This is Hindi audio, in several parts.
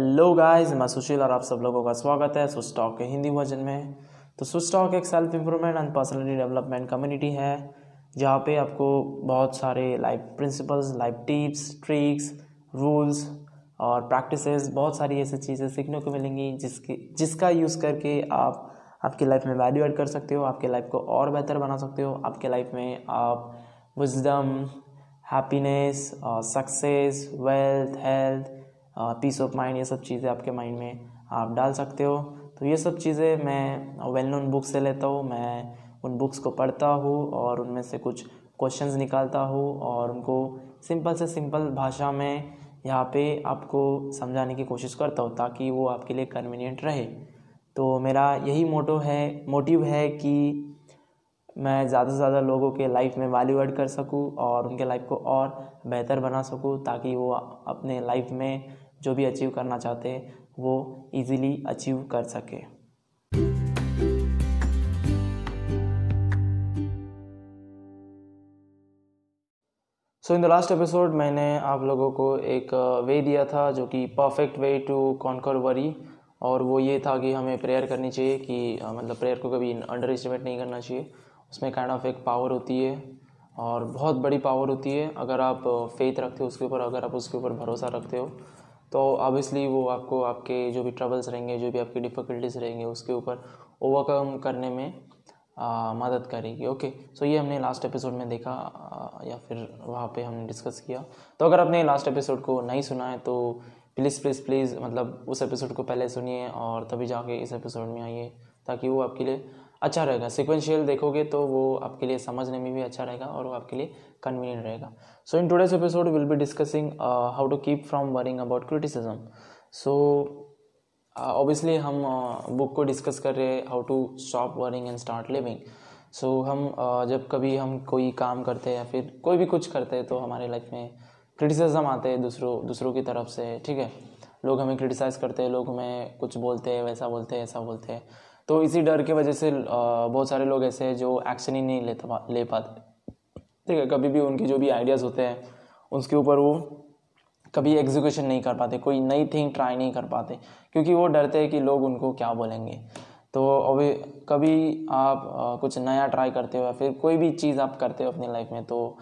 हेलो गाइस, मैं सुशील और आप सब लोगों का स्वागत है स्विशटॉक के हिंदी वर्जन में। तो स्विशटॉक एक self improvement and personality development community है, जहाँ पे आपको बहुत सारे life principles, life tips, tricks, rules और प्रैक्टिसेस, बहुत सारी ऐसी चीज़ें सीखने को मिलेंगी जिसका यूज़ करके आप आपकी लाइफ में वैल्यू ऐड कर सकते हो, आपकी लाइफ को और बेहतर बना सकते हो। आपके लाइफ में आप wisdom, happiness, success, wealth, health, peace of mind, ये सब चीज़ें आपके माइंड में आप डाल सकते हो। तो ये सब चीज़ें मैं वेल नोन बुक से लेता हूँ, मैं उन बुक्स को पढ़ता हूँ और उनमें से कुछ क्वेश्चंस निकालता हूँ और उनको सिंपल से सिंपल भाषा में यहाँ पे आपको समझाने की कोशिश करता हूँ ताकि वो आपके लिए कन्वीनियंट रहे। तो मेरा यही मोटिव है कि मैं ज़्यादा से ज़्यादा लोगों के लाइफ में वैल्यू ऐड कर सकूं और उनके लाइफ को और बेहतर बना सकूं ताकि वो अपने लाइफ में जो भी अचीव करना चाहते हैं वो इजीली अचीव कर सके। So in the last episode मैंने आप लोगों को एक वे दिया था जो कि perfect way to conquer worry, और वो ये था कि हमें प्रेयर करनी चाहिए कि मतलब प्रेयर को कभी अंडर एस्टिमेट नहीं करना चाहिए। उसमें काइंड ऑफ एक पावर होती है और बहुत बड़ी पावर होती है। अगर आप फेथ रखते हो उसके ऊपर, अगर आप उसके ऊपर भरोसा रखते हो तो ऑब्वियसली वो आपको आपके जो भी ट्रबल्स रहेंगे, जो भी आपकी डिफ़िकल्टीज रहेंगे उसके ऊपर ओवरकम करने में मदद करेगी। ओके, सो ये हमने लास्ट एपिसोड में देखा या फिर वहाँ पे हमने डिस्कस किया। तो अगर आपने लास्ट एपिसोड को नहीं सुना है तो प्लीज़ मतलब उस एपिसोड को पहले सुनिए और तभी जाके इस एपिसोड में आइए ताकि वो आपके लिए अच्छा रहेगा। सिक्वेंशियल देखोगे तो वो आपके लिए समझने में भी अच्छा रहेगा और वो आपके लिए कन्वीनियंट रहेगा। So in today's episode will be discussing how to keep from worrying about criticism. So obviously हम बुक को डिस्कस कर रहे हैं, how to stop worrying and start living. So हम जब कभी हम कोई काम करते हैं या फिर कोई भी कुछ करते हैं तो हमारे लाइफ में क्रिटिसिज्म आते हैं दूसरों की तरफ से, ठीक है। लोग हमें क्रिटिसाइज़ करते हैं, लोग हमें कुछ बोलते हैं, वैसा बोलते हैं, ऐसा बोलते हैं। तो इसी डर के वजह से बहुत सारे लोग ऐसे हैं जो एक्शन ही नहीं ले पाते, ठीक है। कभी भी उनके जो भी आइडियाज़ होते हैं उसके ऊपर वो कभी एग्जीक्यूशन नहीं कर पाते, कोई नई थिंग ट्राई नहीं कर पाते क्योंकि वो डरते हैं कि लोग उनको क्या बोलेंगे। तो अभी कभी आप कुछ नया ट्राई करते हो या फिर कोई भी चीज़ आप करते हो अपनी लाइफ में तो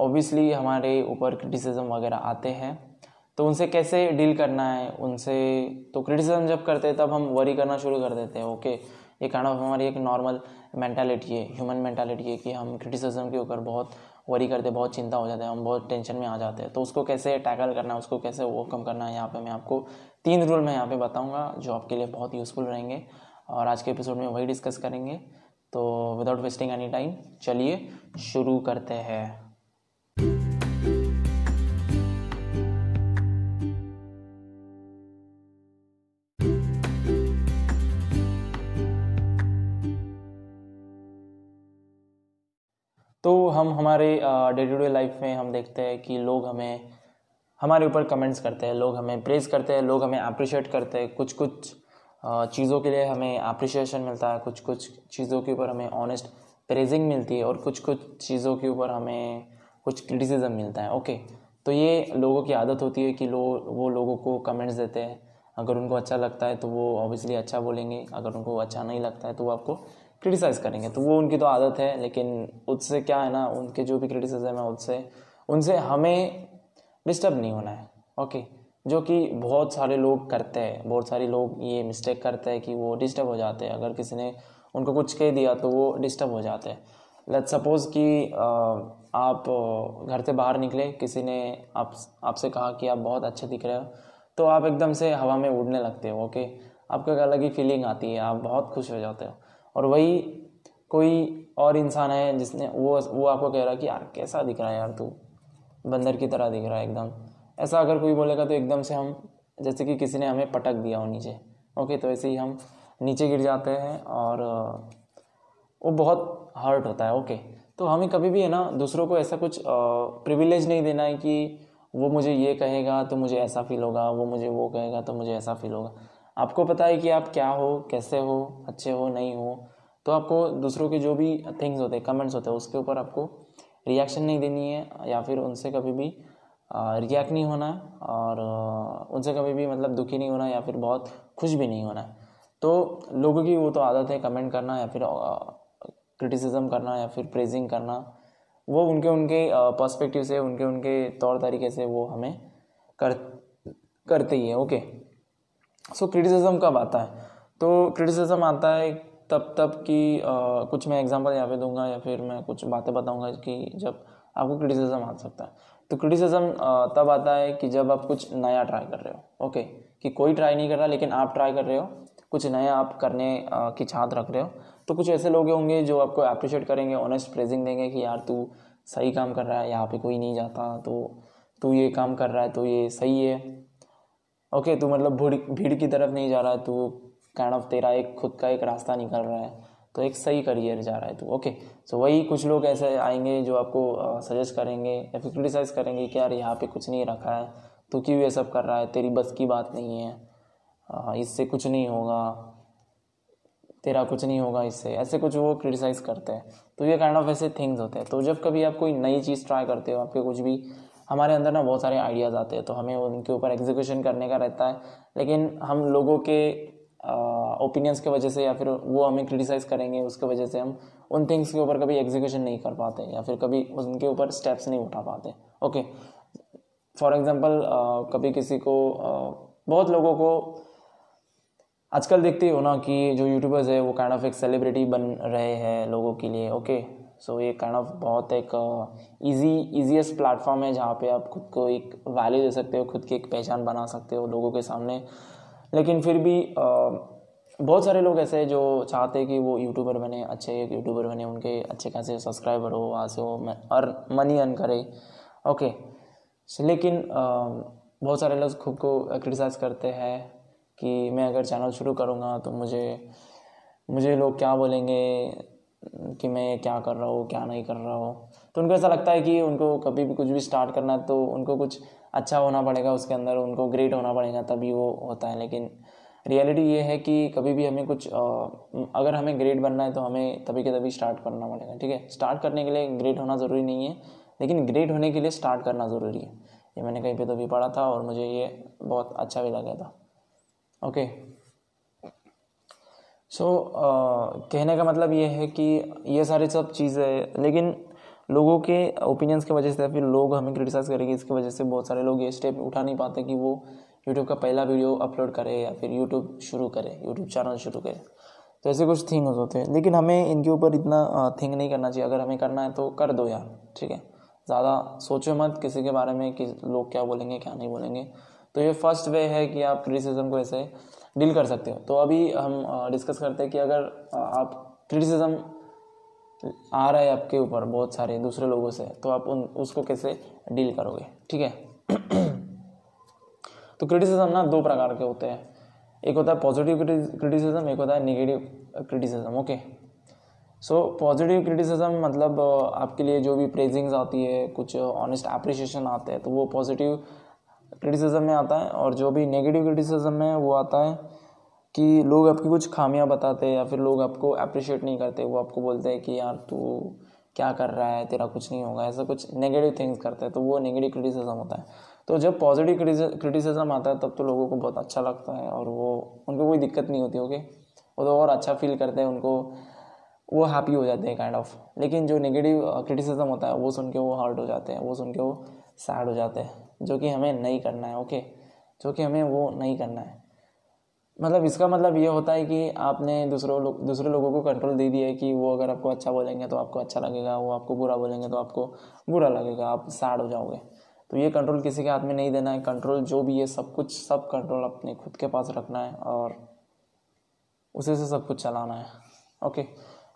ऑब्वियसली हमारे ऊपर क्रिटिसिज्म वगैरह आते हैं। तो उनसे कैसे डील करना है उनसे, तो क्रिटिसिज्म जब करते हैं तब हम वरी करना शुरू कर देते हैं। ओके, ये काइंड ऑफ हमारी एक नॉर्मल मेंटालिटी है, ह्यूमन मेंटालिटी है कि हम क्रिटिसिज्म के ऊपर बहुत वरी करते हैं, बहुत चिंता हो जाते हैं, हम बहुत टेंशन में आ जाते हैं। तो उसको कैसे टैकल करना है, उसको कैसे ओवरकम करना है, यहाँ पे मैं आपको 3 रूल मैं यहाँ पे बताऊँगा जो आपके लिए बहुत यूज़फुल रहेंगे और आज के एपिसोड में वही डिस्कस करेंगे। तो विदाउट वेस्टिंग एनी टाइम चलिए शुरू करते हैं। तो हम हमारे डे टू डे लाइफ में हम देखते हैं कि लोग हमें हमारे ऊपर कमेंट्स करते हैं, लोग हमें प्रेज़ करते हैं, लोग हमें अप्रिशिएट करते हैं। कुछ चीज़ों के लिए हमें अप्रिशिएशन मिलता है, कुछ चीज़ों के ऊपर हमें ऑनेस्ट प्रेजिंग मिलती है और कुछ चीज़ों के ऊपर हमें कुछ क्रिटिसिज्म मिलता है। ओके, तो ये लोगों की आदत होती है कि वो लोगों को कमेंट्स देते हैं। अगर उनको अच्छा लगता है तो वो ऑब्वियसली अच्छा बोलेंगे, अगर उनको अच्छा नहीं लगता है तो वो आपको क्रिटिसाइज़ करेंगे। तो वो उनकी तो आदत है, लेकिन उससे क्या है ना, उनके जो भी क्रिटिसिज्म है उनसे हमें डिस्टर्ब नहीं होना है। ओके, जो कि बहुत सारे लोग करते हैं, बहुत सारे लोग ये मिस्टेक करते हैं कि वो डिस्टर्ब हो जाते हैं। अगर किसी ने उनको कुछ कह दिया तो वो डिस्टर्ब हो जाते हैं। लेट्स सपोज़ कि आप घर से बाहर निकले, किसी ने आपसे कहा कि आप बहुत अच्छे दिख रहे हो, तो आप एकदम से हवा में उड़ने लगते हो। ओके, आपको एक अलग ही फीलिंग आती है, आप बहुत खुश हो जाते हो। और वही कोई और इंसान है जिसने वो आपको कह रहा है कि यार कैसा दिख रहा है यार, तू बंदर की तरह दिख रहा है एकदम, ऐसा अगर कोई बोलेगा तो एकदम से हम जैसे कि किसी ने हमें पटक दिया हो नीचे। ओके, तो ऐसे ही हम नीचे गिर जाते हैं और वो बहुत हर्ट होता है। ओके, तो हमें कभी भी है ना दूसरों को ऐसा कुछ प्रिविलेज नहीं देना है कि वो मुझे ये कहेगा तो मुझे ऐसा फील होगा, वो मुझे वो कहेगा तो मुझे ऐसा फील होगा। आपको पता है कि आप क्या हो, कैसे हो, अच्छे हो, नहीं हो, तो आपको दूसरों के जो भी थिंग्स होते हैं, कमेंट्स होते हैं उसके ऊपर आपको रिएक्शन नहीं देनी है या फिर उनसे कभी भी रिएक्ट नहीं होना है और उनसे कभी भी मतलब दुखी नहीं होना या फिर बहुत खुश भी नहीं होना है। तो लोगों की वो तो आदत है कमेंट करना या फिर क्रिटिसिज्म करना या फिर प्रेजिंग करना, वो उनके उनके पर्सपेक्टिव से उनके उनके तौर तरीके से वो हमें करते ही है। ओके, सो क्रिटिसिज्म कब आता है? तो क्रिटिसिज्म आता है तब कि कुछ मैं एग्जांपल यहाँ पे दूंगा या फिर मैं कुछ बातें बताऊंगा कि जब आपको क्रिटिसिज्म आ सकता है। तो क्रिटिसिज्म तब आता है कि जब आप कुछ नया ट्राई कर रहे हो। ओके, कि कोई ट्राई नहीं कर रहा लेकिन आप ट्राई कर रहे हो, कुछ नया आप करने की चाहत रख रहे हो। तो कुछ ऐसे लोग होंगे जो आपको अप्रिशिएट करेंगे, ऑनेस्ट प्रेजिंग देंगे कि यार तू सही काम कर रहा है, यहाँ पे कोई नहीं जाता, तो तू ये काम कर रहा है तो ये सही है। ओके, तू मतलब भीड़ की तरफ नहीं जा रहा, तू काइंड ऑफ तेरा एक खुद का एक रास्ता निकल रहा है, तो एक सही करियर जा रहा है तू। ओके, सो वही कुछ लोग ऐसे आएंगे जो आपको सजेस्ट करेंगे या फिर क्रिटिसाइज करेंगे कि यार यहाँ पे कुछ नहीं रखा है, तो क्यों ये सब कर रहा है, तेरी बस की बात नहीं है, इससे कुछ नहीं होगा, तेरा कुछ नहीं होगा इससे, ऐसे कुछ वो क्रिटिसाइज़ करते हैं। तो ये काइंड ऑफ ऐसे थिंग्स होते हैं। तो जब कभी आप कोई नई चीज़ ट्राई करते हो, आपके कुछ भी हमारे अंदर ना बहुत सारे आइडियाज़ आते हैं, तो हमें उनके ऊपर एग्जीक्यूशन करने का रहता है, लेकिन हम लोगों के ओपिनियंस के वजह से या फिर वो हमें क्रिटिसाइज़ करेंगे उसके वजह से हम उन थिंग्स के ऊपर कभी एग्जीक्यूशन नहीं कर पाते या फिर कभी उनके ऊपर स्टेप्स नहीं उठा पाते। ओके, फॉर एग्जांपल कभी किसी को बहुत लोगों को आजकल देखते हो ना कि जो यूट्यूबर्स है वो काइंड ऑफ एक सेलिब्रिटी बन रहे हैं लोगों के लिए। ओके, सो ये काइंड ऑफ बहुत एक ईजीएस्ट प्लेटफॉर्म है जहाँ पे आप खुद को एक वैल्यू दे सकते हो, खुद की एक पहचान बना सकते हो लोगों के सामने। लेकिन फिर भी बहुत सारे लोग ऐसे हैं जो चाहते हैं कि वो यूट्यूबर बने, अच्छे एक यूट्यूबर बने, उनके अच्छे खासे सब्सक्राइबर हो, वहाँ से वो और मनी अर्न करे। ओके, लेकिन बहुत सारे लोग खुद को क्रिटिसाइज़ करते हैं कि मैं अगर चैनल शुरू करूँगा तो मुझे लोग क्या बोलेंगे, कि मैं क्या कर रहा हूँ क्या नहीं कर रहा हूँ। तो उनको ऐसा लगता है कि उनको कभी भी कुछ भी स्टार्ट करना है तो उनको कुछ अच्छा होना पड़ेगा, उसके अंदर उनको ग्रेट होना पड़ेगा तभी वो होता है। लेकिन रियलिटी ये है कि कभी भी हमें कुछ अगर हमें ग्रेट बनना है तो हमें तभी के तभी स्टार्ट करना पड़ेगा। ठीक है, स्टार्ट करने के लिए ग्रेट होना ज़रूरी नहीं है, लेकिन ग्रेट होने के लिए स्टार्ट करना ज़रूरी है। ये मैंने कहीं पे तो भी पढ़ा था और मुझे ये बहुत अच्छा भी लगा था। ओके, सो कहने का मतलब ये है कि ये सारी सब चीज़ें, लेकिन लोगों के ओपिनियंस की वजह से फिर लोग हमें क्रिटिसाइज़ करेंगे, इसकी वजह से बहुत सारे लोग ये स्टेप उठा नहीं पाते कि वो यूट्यूब का पहला वीडियो अपलोड करे या फिर यूट्यूब चैनल शुरू करे। तो ऐसे कुछ थिंग्स होते हैं, लेकिन हमें इनके ऊपर इतना थिंक नहीं करना चाहिए। अगर हमें करना है तो कर दो यार, ठीक है, ज़्यादा सोचो मत किसी के बारे में कि लोग क्या बोलेंगे क्या नहीं बोलेंगे। तो ये फर्स्ट वे है कि आप क्रिटिसिज्म को ऐसे डील कर सकते हो। तो अभी हम डिस्कस करते हैं कि अगर आप क्रिटिसिज्म आ रहा है आपके ऊपर बहुत सारे दूसरे लोगों से, तो आप उसको कैसे डील करोगे। ठीक है तो क्रिटिसिज्म ना दो प्रकार के होते हैं, एक होता है पॉजिटिव क्रिटिसिज्म, एक होता है negative criticism. Okay, so positive criticism मतलब आपके लिए जो भी प्रेजिंग्स आती है, कुछ ऑनेस्ट अप्रिशिएशन आते हैं, तो वो पॉजिटिव क्रिटिसिज्म में आता है। और जो भी नेगेटिव क्रिटिसिज्म है वो आता है कि लोग आपकी कुछ खामियां बताते हैं या फिर लोग आपको अप्रिशिएट नहीं करते, वो आपको बोलते हैं कि यार तू क्या कर रहा है, तेरा कुछ नहीं होगा, ऐसा कुछ नेगेटिव थिंग्स करते हैं, तो वो नेगेटिव क्रिटिसिज्म होता है। तो जब पॉजिटिव क्रिटिसिज्म आता है तब तो लोगों को बहुत अच्छा लगता है और वो उनको कोई दिक्कत नहीं होती। ओके, वो तो और अच्छा फील करते हैं, उनको वो हैप्पी हो जाते हैं काइंड ऑफ। लेकिन जो नेगेटिव क्रिटिसिज्म होता है वो सुन के वो हर्ट हो जाते हैं, वो सुन के वो सैड हो जाते हैं, जो कि हमें नहीं करना है। ओके, जो कि हमें वो नहीं करना है। मतलब इसका मतलब ये होता है कि आपने दूसरे लोगों को कंट्रोल दे दिया है कि वो अगर आपको अच्छा बोलेंगे तो आपको अच्छा लगेगा, वो आपको बुरा बोलेंगे तो आपको बुरा लगेगा, आप सैड हो जाओगे। तो ये कंट्रोल किसी के हाथ में नहीं देना है। कंट्रोल जो भी है, सब कंट्रोल अपने खुद के पास रखना है और उसी से सब कुछ चलाना है। ओके,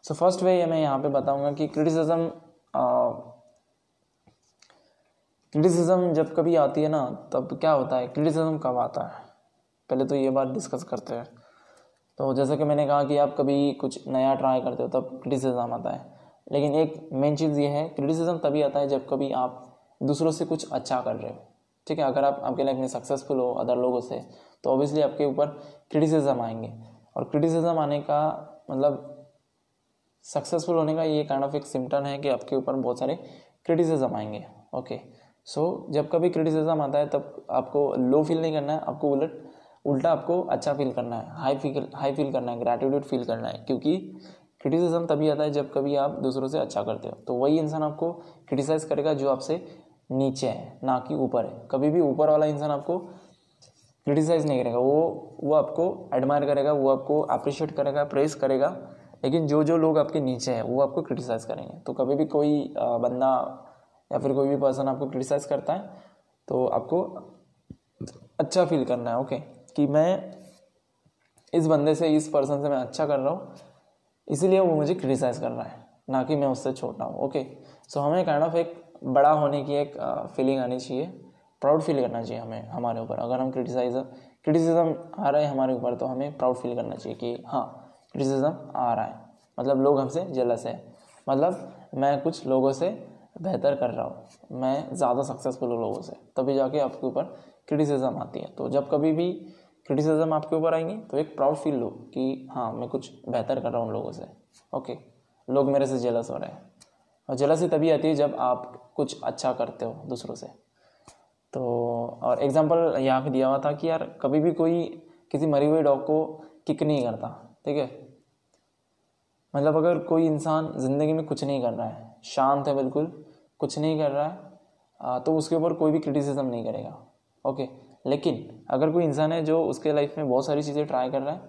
सो फर्स्ट वे मैं यहाँ पे बताऊँगा कि क्रिटिसिज्म जब कभी आती है ना तब क्या होता है, क्रिटिसिज्म कब आता है, पहले तो ये बात डिस्कस करते हैं। तो जैसे कि मैंने कहा कि आप कभी कुछ नया ट्राई करते हो तब क्रिटिसिज्म आता है, लेकिन एक मेन चीज़ ये है, क्रिटिसिज्म तभी आता है जब कभी आप दूसरों से कुछ अच्छा कर रहे हो। ठीक है, अगर आप आपके लाइफ में सक्सेसफुल हो अदर लोगों से, तो ऑब्वियसली आपके ऊपर क्रिटिसिज्म आएंगे। और क्रिटिसिज्म आने का मतलब सक्सेसफुल होने का ये काइंड ऑफ एक सिम्टम है कि आपके ऊपर बहुत सारे क्रिटिसिज्म आएंगे। ओके, सो जब कभी क्रिटिसिज्म आता है तब आपको लो फील नहीं करना है, आपको उल्टा आपको अच्छा फील करना है, हाई फील करना है, ग्रैटिट्यूड फील करना है। क्योंकि क्रिटिसिज्म तभी आता है जब कभी आप दूसरों से अच्छा करते हो, तो वही इंसान आपको क्रिटिसाइज़ करेगा जो आपसे नीचे है ना कि ऊपर है। कभी भी ऊपर वाला इंसान आपको क्रिटिसाइज़ नहीं करेगा, वो आपको एडमायर करेगा, वो आपको अप्रिशिएट करेगा, प्रेज करेगा। लेकिन जो जो लोग आपके नीचे हैं वो आपको क्रिटिसाइज़ करेंगे। तो कभी भी कोई बंदा या फिर कोई भी पर्सन आपको क्रिटिसाइज़ करता है तो आपको अच्छा फील करना है, ओके, कि मैं इस बंदे से, इस पर्सन से मैं अच्छा कर रहा हूँ, इसीलिए वो मुझे क्रिटिसाइज़ कर रहा है, ना कि मैं उससे छोटा हूँ, ओके। सो हमें काइंड ऑफ एक बड़ा होने की एक फीलिंग आनी चाहिए, प्राउड फील करना चाहिए हमें हमारे ऊपर। अगर हम क्रिटिसिज्म आ रहा है हमारे ऊपर तो हमें प्राउड फील करना चाहिए कि हाँ, क्रिटिसिज्म आ रहा है, मतलब लोग हमसे जेलस है, मतलब मैं कुछ लोगों से बेहतर कर रहा हूँ, मैं ज़्यादा सक्सेसफुल हूँ लोगों से, तभी जाके आपके ऊपर क्रिटिसिज्म आती है। तो जब कभी भी क्रिटिसिज्म आपके ऊपर आएंगे तो एक प्राउड फील लो कि हाँ, मैं कुछ बेहतर कर रहा हूँ लोगों से, ओके, लोग मेरे से जेलस हो रहे हैं। और जेलसी तभी आती है जब आप कुछ अच्छा करते हो दूसरों से। तो और एग्जांपल यहाँ दिया हुआ था कि यार कभी भी कोई किसी मरी हुए डॉग को किक नहीं करता, ठीक है, मतलब अगर कोई इंसान ज़िंदगी में कुछ नहीं कर रहा है, शांत है, बिल्कुल कुछ नहीं कर रहा है, तो उसके ऊपर कोई भी क्रिटिसिज्म नहीं करेगा, ओके। लेकिन अगर कोई इंसान है जो उसके लाइफ में बहुत सारी चीज़ें ट्राई कर रहा है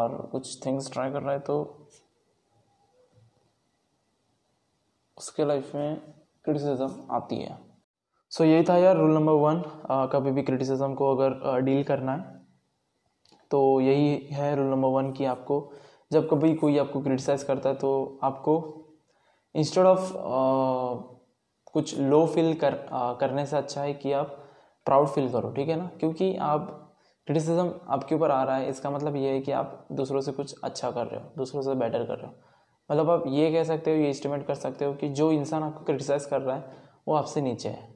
और कुछ थिंग्स ट्राई कर रहा है तो उसके लाइफ में क्रिटिसिज्म आती है। सो यही था यार रूल नंबर 1, कभी भी क्रिटिसिज्म को अगर डील करना है तो यही है रूल नंबर 1 कि आपको जब कभी कोई आपको क्रिटिसाइज़ करता है तो आपको इंस्टेड ऑफ कुछ लो फील करने से अच्छा है कि आप प्राउड फील करो, ठीक है ना। क्योंकि आप क्रिटिसिज्म आपके ऊपर आ रहा है, इसका मतलब ये है कि आप दूसरों से कुछ अच्छा कर रहे हो, दूसरों से बेटर कर रहे हो, मतलब आप ये कह सकते हो, ये एस्टिमेट कर सकते हो कि जो इंसान आपको क्रिटिसाइज़ कर रहा है वो आपसे नीचे है,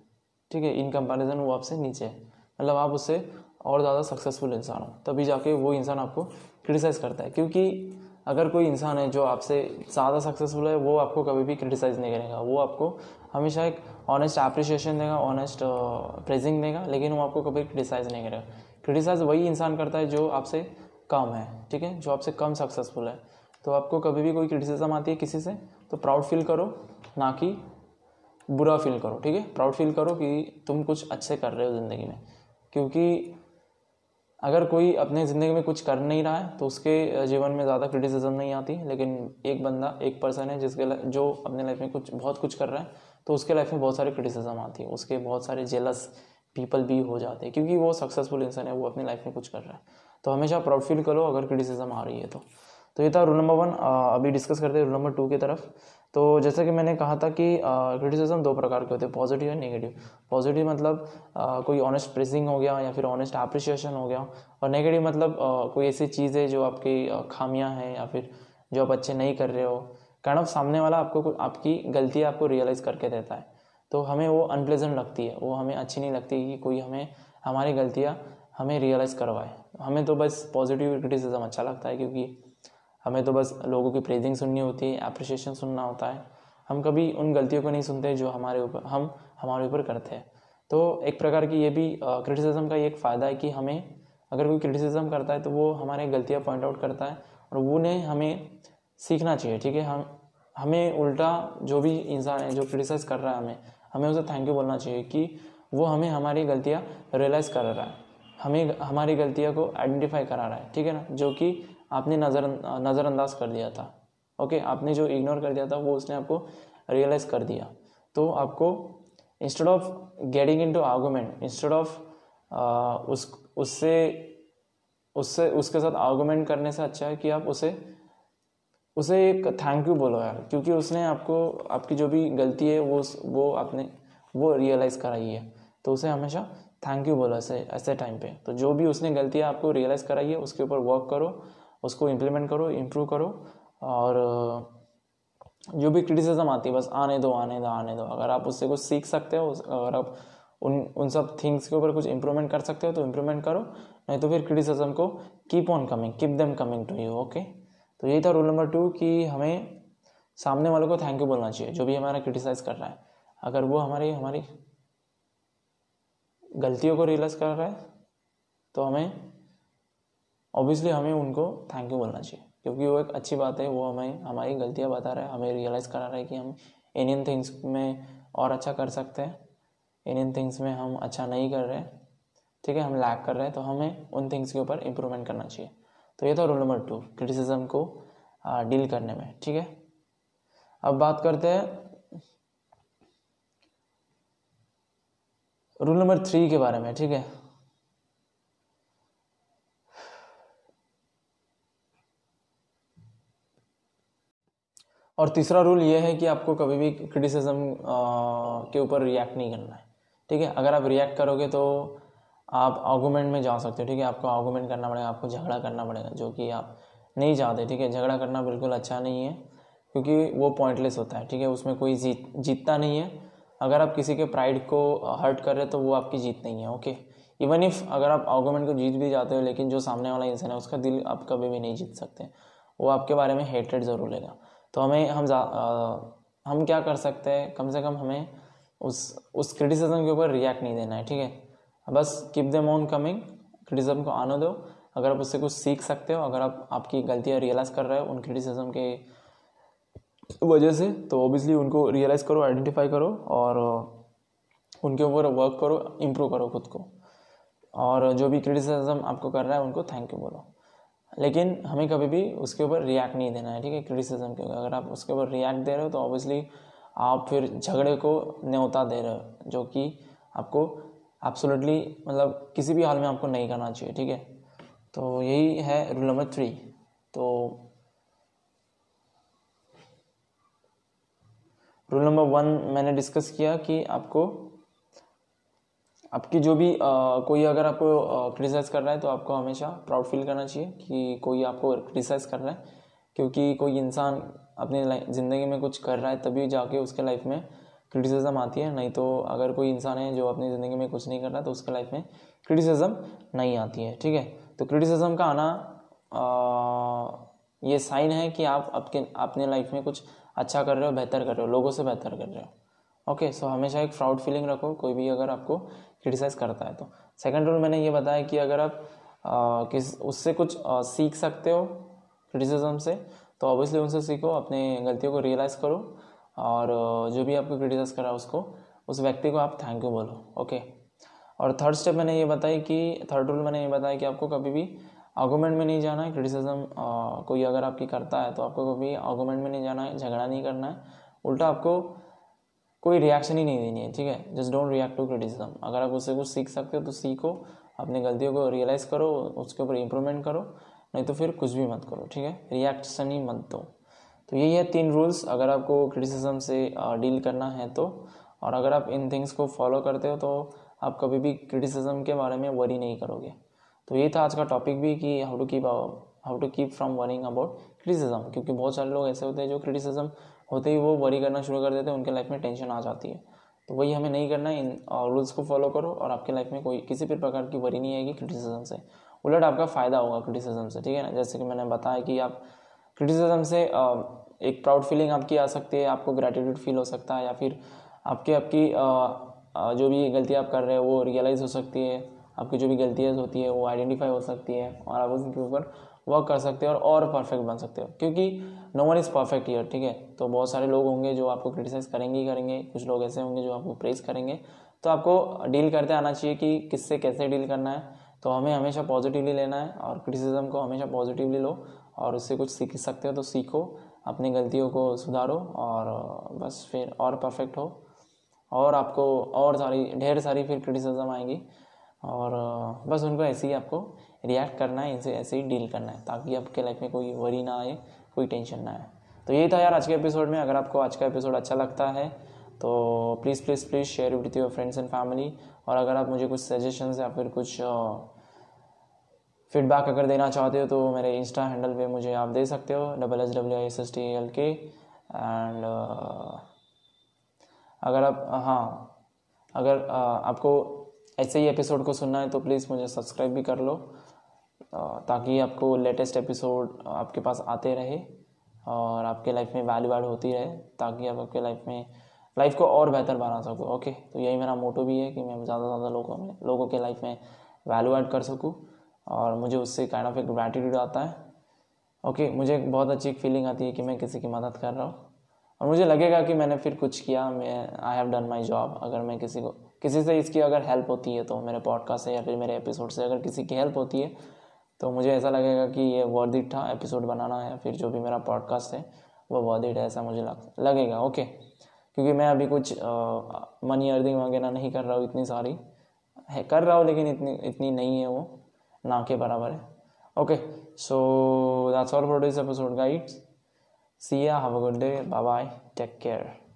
ठीक है, इन कंपैरिजन वो आपसे नीचे है, मतलब आप उससे और ज़्यादा सक्सेसफुल इंसान हो, तभी जाके वो इंसान आपको क्रिटिसाइज़ करता है। क्योंकि अगर कोई इंसान है जो आपसे ज़्यादा सक्सेसफुल है वो आपको कभी भी क्रिटिसाइज़ नहीं करेगा, वो आपको हमेशा एक ऑनेस्ट अप्रिशिएशन देगा, ऑनेस्ट प्रेजिंग देगा, लेकिन वो आपको कभी क्रिटिसाइज़ नहीं करेगा। क्रिटिसाइज़ वही इंसान करता है जो आपसे कम है, ठीक है, जो आपसे कम सक्सेसफुल है। तो आपको कभी भी कोई क्रिटिसिज्म आती है किसी से तो प्राउड फील करो, ना कि बुरा फील करो, ठीक है। प्राउड फील करो कि तुम कुछ अच्छे कर रहे हो ज़िंदगी में, क्योंकि अगर कोई अपने ज़िंदगी में कुछ कर नहीं रहा है तो उसके जीवन में ज़्यादा क्रिटिसिज्म नहीं आती। लेकिन एक पर्सन है जो अपने लाइफ में बहुत कुछ कर रहा है तो उसके लाइफ में बहुत सारी क्रिटिसिज्म आती है, उसके बहुत सारे जेलस पीपल भी हो जाते हैं, क्योंकि वो सक्सेसफुल इंसान है, वो अपने लाइफ में कुछ कर रहा है। तो हमेशा प्राउड फील करो अगर क्रिटिसिज्म आ रही है। तो ये था रूल नंबर 1। अभी डिस्कस करते हैं रूल नंबर 2 की तरफ। तो जैसा कि मैंने कहा था कि क्रिटिसिज्म 2 प्रकार के होते हैं, पॉजिटिव और नेगेटिव। पॉजिटिव मतलब कोई ऑनेस्ट प्रेसिंग हो गया या फिर ऑनेस्ट अप्रिशिएशन हो गया, और नेगेटिव मतलब कोई ऐसी चीज़ है जो आपकी खामियां हैं या फिर जो आप अच्छे नहीं कर रहे हो, काइंड ऑफ सामने वाला आपको आपकी गलतियाँ आपको रियलाइज़ करके देता है, तो हमें वो अनप्लेजेंट लगती है, वो हमें अच्छी नहीं लगती कि कोई हमें हमारी गलतियाँ हमें रियलाइज़ करवाए। हमें तो बस पॉजिटिव क्रिटिसिज्म अच्छा लगता है, क्योंकि हमें तो बस लोगों की प्रेजिंग सुननी होती है, अप्रिशिएशन सुनना होता है, हम कभी उन गलतियों को नहीं सुनते जो हमारे ऊपर करते हैं। तो एक प्रकार की ये भी क्रिटिसिज्म का ये एक फ़ायदा है कि हमें अगर कोई क्रिटिसिज्म करता है तो वो हमारे गलतियाँ पॉइंट आउट करता है और वो ने हमें सीखना चाहिए, ठीक है। हमें उल्टा जो भी इंसान है जो क्रिटिसाइज़ कर रहा है हमें उसे थैंक यू बोलना चाहिए कि वो हमें हमारी गलतियाँ रियलाइज़ कर रहा है, हमें हमारी गलतियाँ को आइडेंटिफाई करा रहा है, ठीक है ना, जो कि आपने नज़रअंदाज कर दिया था, ओके, आपने जो इग्नोर कर दिया था वो उसने आपको रियलाइज़ कर दिया। तो आपको instead of getting into argument, instead of उसके साथ आर्गुमेंट करने से अच्छा है कि आप उसे एक थैंक यू बोलो यार, क्योंकि उसने आपको आपकी जो भी गलती है वो आपने रियलाइज़ कराई है, तो उसे हमेशा थैंक यू बोलो ऐसे टाइम पे। तो जो भी उसने गलतियाँ आपको रियलाइज़ कराई है उसके ऊपर वर्क करो, उसको इम्प्लीमेंट करो, इम्प्रूव करो, और जो भी क्रिटिसिज्म आती है बस आने दो। अगर आप उससे कुछ सीख सकते हो, अगर आप उन सब थिंग्स के ऊपर कुछ इम्प्रूवमेंट कर सकते हो तो इम्प्रूवमेंट करो, नहीं तो फिर क्रिटिसिज्म को keep them coming to you, okay. तो यही था रूल नंबर 2 कि हमें सामने वालों को थैंक यू बोलना चाहिए जो भी हमारा क्रिटिसाइज़ कर रहा है, अगर वो हमारी गलतियों को रियलाइज़ कर रहा है तो हमें ऑब्वियसली हमें उनको थैंक यू बोलना चाहिए, क्योंकि वो एक अच्छी बात है। वो हमें हमारी गलतियाँ बता रहा है, हमें रियलाइज़ करा रहा है कि हम इन थिंग्स में और अच्छा कर सकते हैं, इन थिंग्स में हम अच्छा नहीं कर रहे, ठीक है, हम लैक कर रहे हैं, तो हमें उन थिंग्स के ऊपर इम्प्रूवमेंट करना चाहिए। तो ये था रूल नंबर 2 क्रिटिसिज्म को डील करने में, ठीक है। अब बात करते हैं रूल नंबर 3 के बारे में, ठीक है। और तीसरा रूल ये है कि आपको कभी भी क्रिटिसिज्म के ऊपर रिएक्ट नहीं करना है, ठीक है। अगर आप रिएक्ट करोगे तो आप आर्गुमेंट में जा सकते हो, ठीक है, आपको आर्गुमेंट करना पड़ेगा, आपको झगड़ा करना पड़ेगा, जो कि आप नहीं चाहते, ठीक है। झगड़ा करना बिल्कुल अच्छा नहीं है, क्योंकि वो पॉइंटलेस होता है, ठीक है, उसमें कोई जीतता नहीं है। अगर आप किसी के प्राइड को हर्ट कर रहे हो तो वो आपकी जीत नहीं है, ओके। इवन इफ़ अगर आप आर्गुमेंट को जीत भी जाते हो, लेकिन जो सामने वाला इंसान है उसका दिल आप कभी भी नहीं जीत सकते, वो आपके बारे में हेट्रेड ज़रूर लेगा। तो हमें हम क्या कर सकते हैं, कम से कम हमें उस क्रिटिसिज्म के ऊपर रिएक्ट नहीं देना है, ठीक है। बस keep them on coming, criticism को आने दो। अगर आप उससे कुछ सीख सकते हो, अगर आप आपकी गलतियाँ रियलाइज़ कर रहे हो उन क्रिटिसिज्म के वजह से, तो ऑब्वियसली उनको रियलाइज़ करो, आइडेंटिफाई करो और उनके ऊपर वर्क करो, इम्प्रूव करो खुद को। और जो भी क्रिटिसिज्म आपको कर रहा है उनको थैंक यू बोलो, लेकिन हमें कभी भी उसके ऊपर रिएक्ट नहीं देना है, ठीक है, क्रिटिसिज्म के ऊपर। अगर आप उसके ऊपर रिएक्ट दे रहे हो तो ऑब्वियसली आप फिर झगड़े को न्योता दे रहे हो, जो कि आपको एब्सोल्युटली मतलब किसी भी हाल में आपको नहीं करना चाहिए, ठीक है। तो यही है रूल नंबर 3। तो रूल नंबर 1 मैंने डिस्कस किया कि आपको आपकी जो भी कोई अगर आपको क्रिटिसाइज़ कर रहा है तो आपको हमेशा प्राउड फील करना चाहिए कि कोई आपको क्रिटिसाइज़ कर रहा है, क्योंकि कोई इंसान अपनी ज़िंदगी में कुछ कर रहा है तभी जाके उसके लाइफ में क्रिटिसिज्म आती है, नहीं तो अगर कोई इंसान है जो अपनी ज़िंदगी में कुछ नहीं कर रहा तो उसके लाइफ में क्रिटिसिज्म नहीं आती है, ठीक है। तो क्रिटिसिज्म का आना ये साइन है कि आप अपने लाइफ में कुछ अच्छा कर रहे हो, बेहतर कर रहे हो, लोगों से बेहतर कर रहे हो, ओके। सो हमेशा एक प्राउड फीलिंग रखो कोई भी अगर आपको क्रिटिसाइज़ करता है तो। सेकंड रूल मैंने ये बताया कि अगर आप उससे कुछ सीख सकते हो क्रिटिसिज्म से, तो ऑब्वियसली उनसे सीखो, अपने गलतियों को रियलाइज़ करो और जो भी आपको क्रिटिसाइज़ करा उसको उस व्यक्ति को आप थैंक यू बोलो, ओके। और थर्ड रूल मैंने ये बताया कि आपको कभी भी आर्गुमेंट में नहीं जाना है। क्रिटिसिज्म कोई अगर आपकी करता है तो आपको कभी आर्गुमेंट में नहीं जाना है, झगड़ा नहीं करना है, उल्टा आपको कोई रिएक्शन ही नहीं देनी है, ठीक है। Just don't react to criticism. अगर आप उससे कुछ सीख सकते हो तो सीखो, अपनी गलतियों को रियलाइज़ करो, उसके ऊपर इम्प्रूवमेंट करो, नहीं तो फिर कुछ भी मत करो, ठीक है, रिएक्शन ही मत दो। तो यही है 3 रूल्स अगर आपको क्रिटिसिज्म से डील करना है तो। और अगर आप इन थिंग्स को फॉलो करते हो तो आप कभी भी क्रिटिसिज्म के बारे में वरी नहीं करोगे। तो यही था आज का टॉपिक भी कि how to keep from worrying about criticism, क्योंकि बहुत सारे लोग ऐसे होते हैं जो क्रिटिसिज्म होते ही वो वरी करना शुरू कर देते हैं, उनके लाइफ में टेंशन आ जाती है। तो वही हमें नहीं करना है, इन रूल्स को फॉलो करो और आपके लाइफ में कोई किसी भी प्रकार की वरी नहीं आएगी क्रिटिसिज्म से, उलट आपका फ़ायदा होगा क्रिटिसिज्म से, ठीक है ना। जैसे कि मैंने बताया कि आप क्रिटिसिज्म से एक प्राउड फीलिंग आपकी आ सकती है, आपको ग्रैटिट्यूड फील हो सकता है, या फिर आपकी जो भी गलतियाँ आप कर रहे हो वो रियलाइज़ हो सकती है, आपकी जो भी गलतियाँ होती है वो आइडेंटिफाई हो सकती है और आप उसके ऊपर वर्क कर सकते हो और परफेक्ट बन सकते हो, क्योंकि no one is perfect here, ठीक है। तो बहुत सारे लोग होंगे जो आपको क्रिटिसाइज़ करेंगे, कुछ लोग ऐसे होंगे जो आपको प्रेज़ करेंगे। तो आपको डील करते आना चाहिए कि किससे कैसे डील करना है। तो हमें हमेशा पॉजिटिवली लेना है और क्रिटिसिज्म को हमेशा पॉजिटिवली लो, और उससे कुछ सीख सकते हो तो सीखो, अपनी गलतियों को सुधारो और बस फिर और परफेक्ट हो, और आपको और ढेर सारी फिर क्रिटिसिज्म आएंगी और बस उनको ऐसे ही आपको रिएक्ट करना है, इनसे ऐसे ही डील करना है, ताकि आपके लाइफ में कोई वरी ना आए, कोई टेंशन ना आए। तो यही था यार आज के एपिसोड में। अगर आपको आज का एपिसोड अच्छा लगता है तो please please please share with your friends and family. और अगर आप मुझे कुछ सजेशंस या फिर कुछ फीडबैक अगर देना चाहते हो तो मेरे इंस्टा हैंडल पे मुझे आप दे सकते हो, WSWISSTALK। एंड अगर आप आपको ऐसे ही एपिसोड को सुनना है तो प्लीज़ मुझे सब्सक्राइब भी कर लो, ताकि आपको लेटेस्ट एपिसोड आपके पास आते रहे और आपके लाइफ में वैल्यू ऐड होती रहे, ताकि आप आपके लाइफ में लाइफ को और बेहतर बना सकूँ। ओके, तो यही मेरा मोटो भी है कि मैं ज़्यादा से ज़्यादा लोगों के लाइफ में वैल्यू ऐड कर सकूँ, और मुझे उससे काइंड ऑफ एक ग्रैटिट्यूड आता है। ओके, मुझे एक बहुत अच्छी फीलिंग आती है कि मैं किसी की मदद कर रहा हूँ, और मुझे लगेगा कि मैंने फिर कुछ किया, मैं I have done my job. अगर मैं किसी से इसकी अगर हेल्प होती है, तो मेरे पॉडकास्ट से या फिर मेरे एपिसोड से अगर किसी की हेल्प होती है, तो मुझे ऐसा लगेगा कि ये वर्थ इट था एपिसोड बनाना, या फिर जो भी मेरा पॉडकास्ट है वो वर्थ इट है, ऐसा मुझे लगेगा। ओके, क्योंकि मैं अभी कुछ मनी अर्निंग वगैरह नहीं कर रहा हूँ, इतनी सारी है कर रहा हूँ, लेकिन इतनी नहीं है, वो ना के बराबर है। Okay, so that's all for this episode guides. See ya, have a good day, bye bye, take care.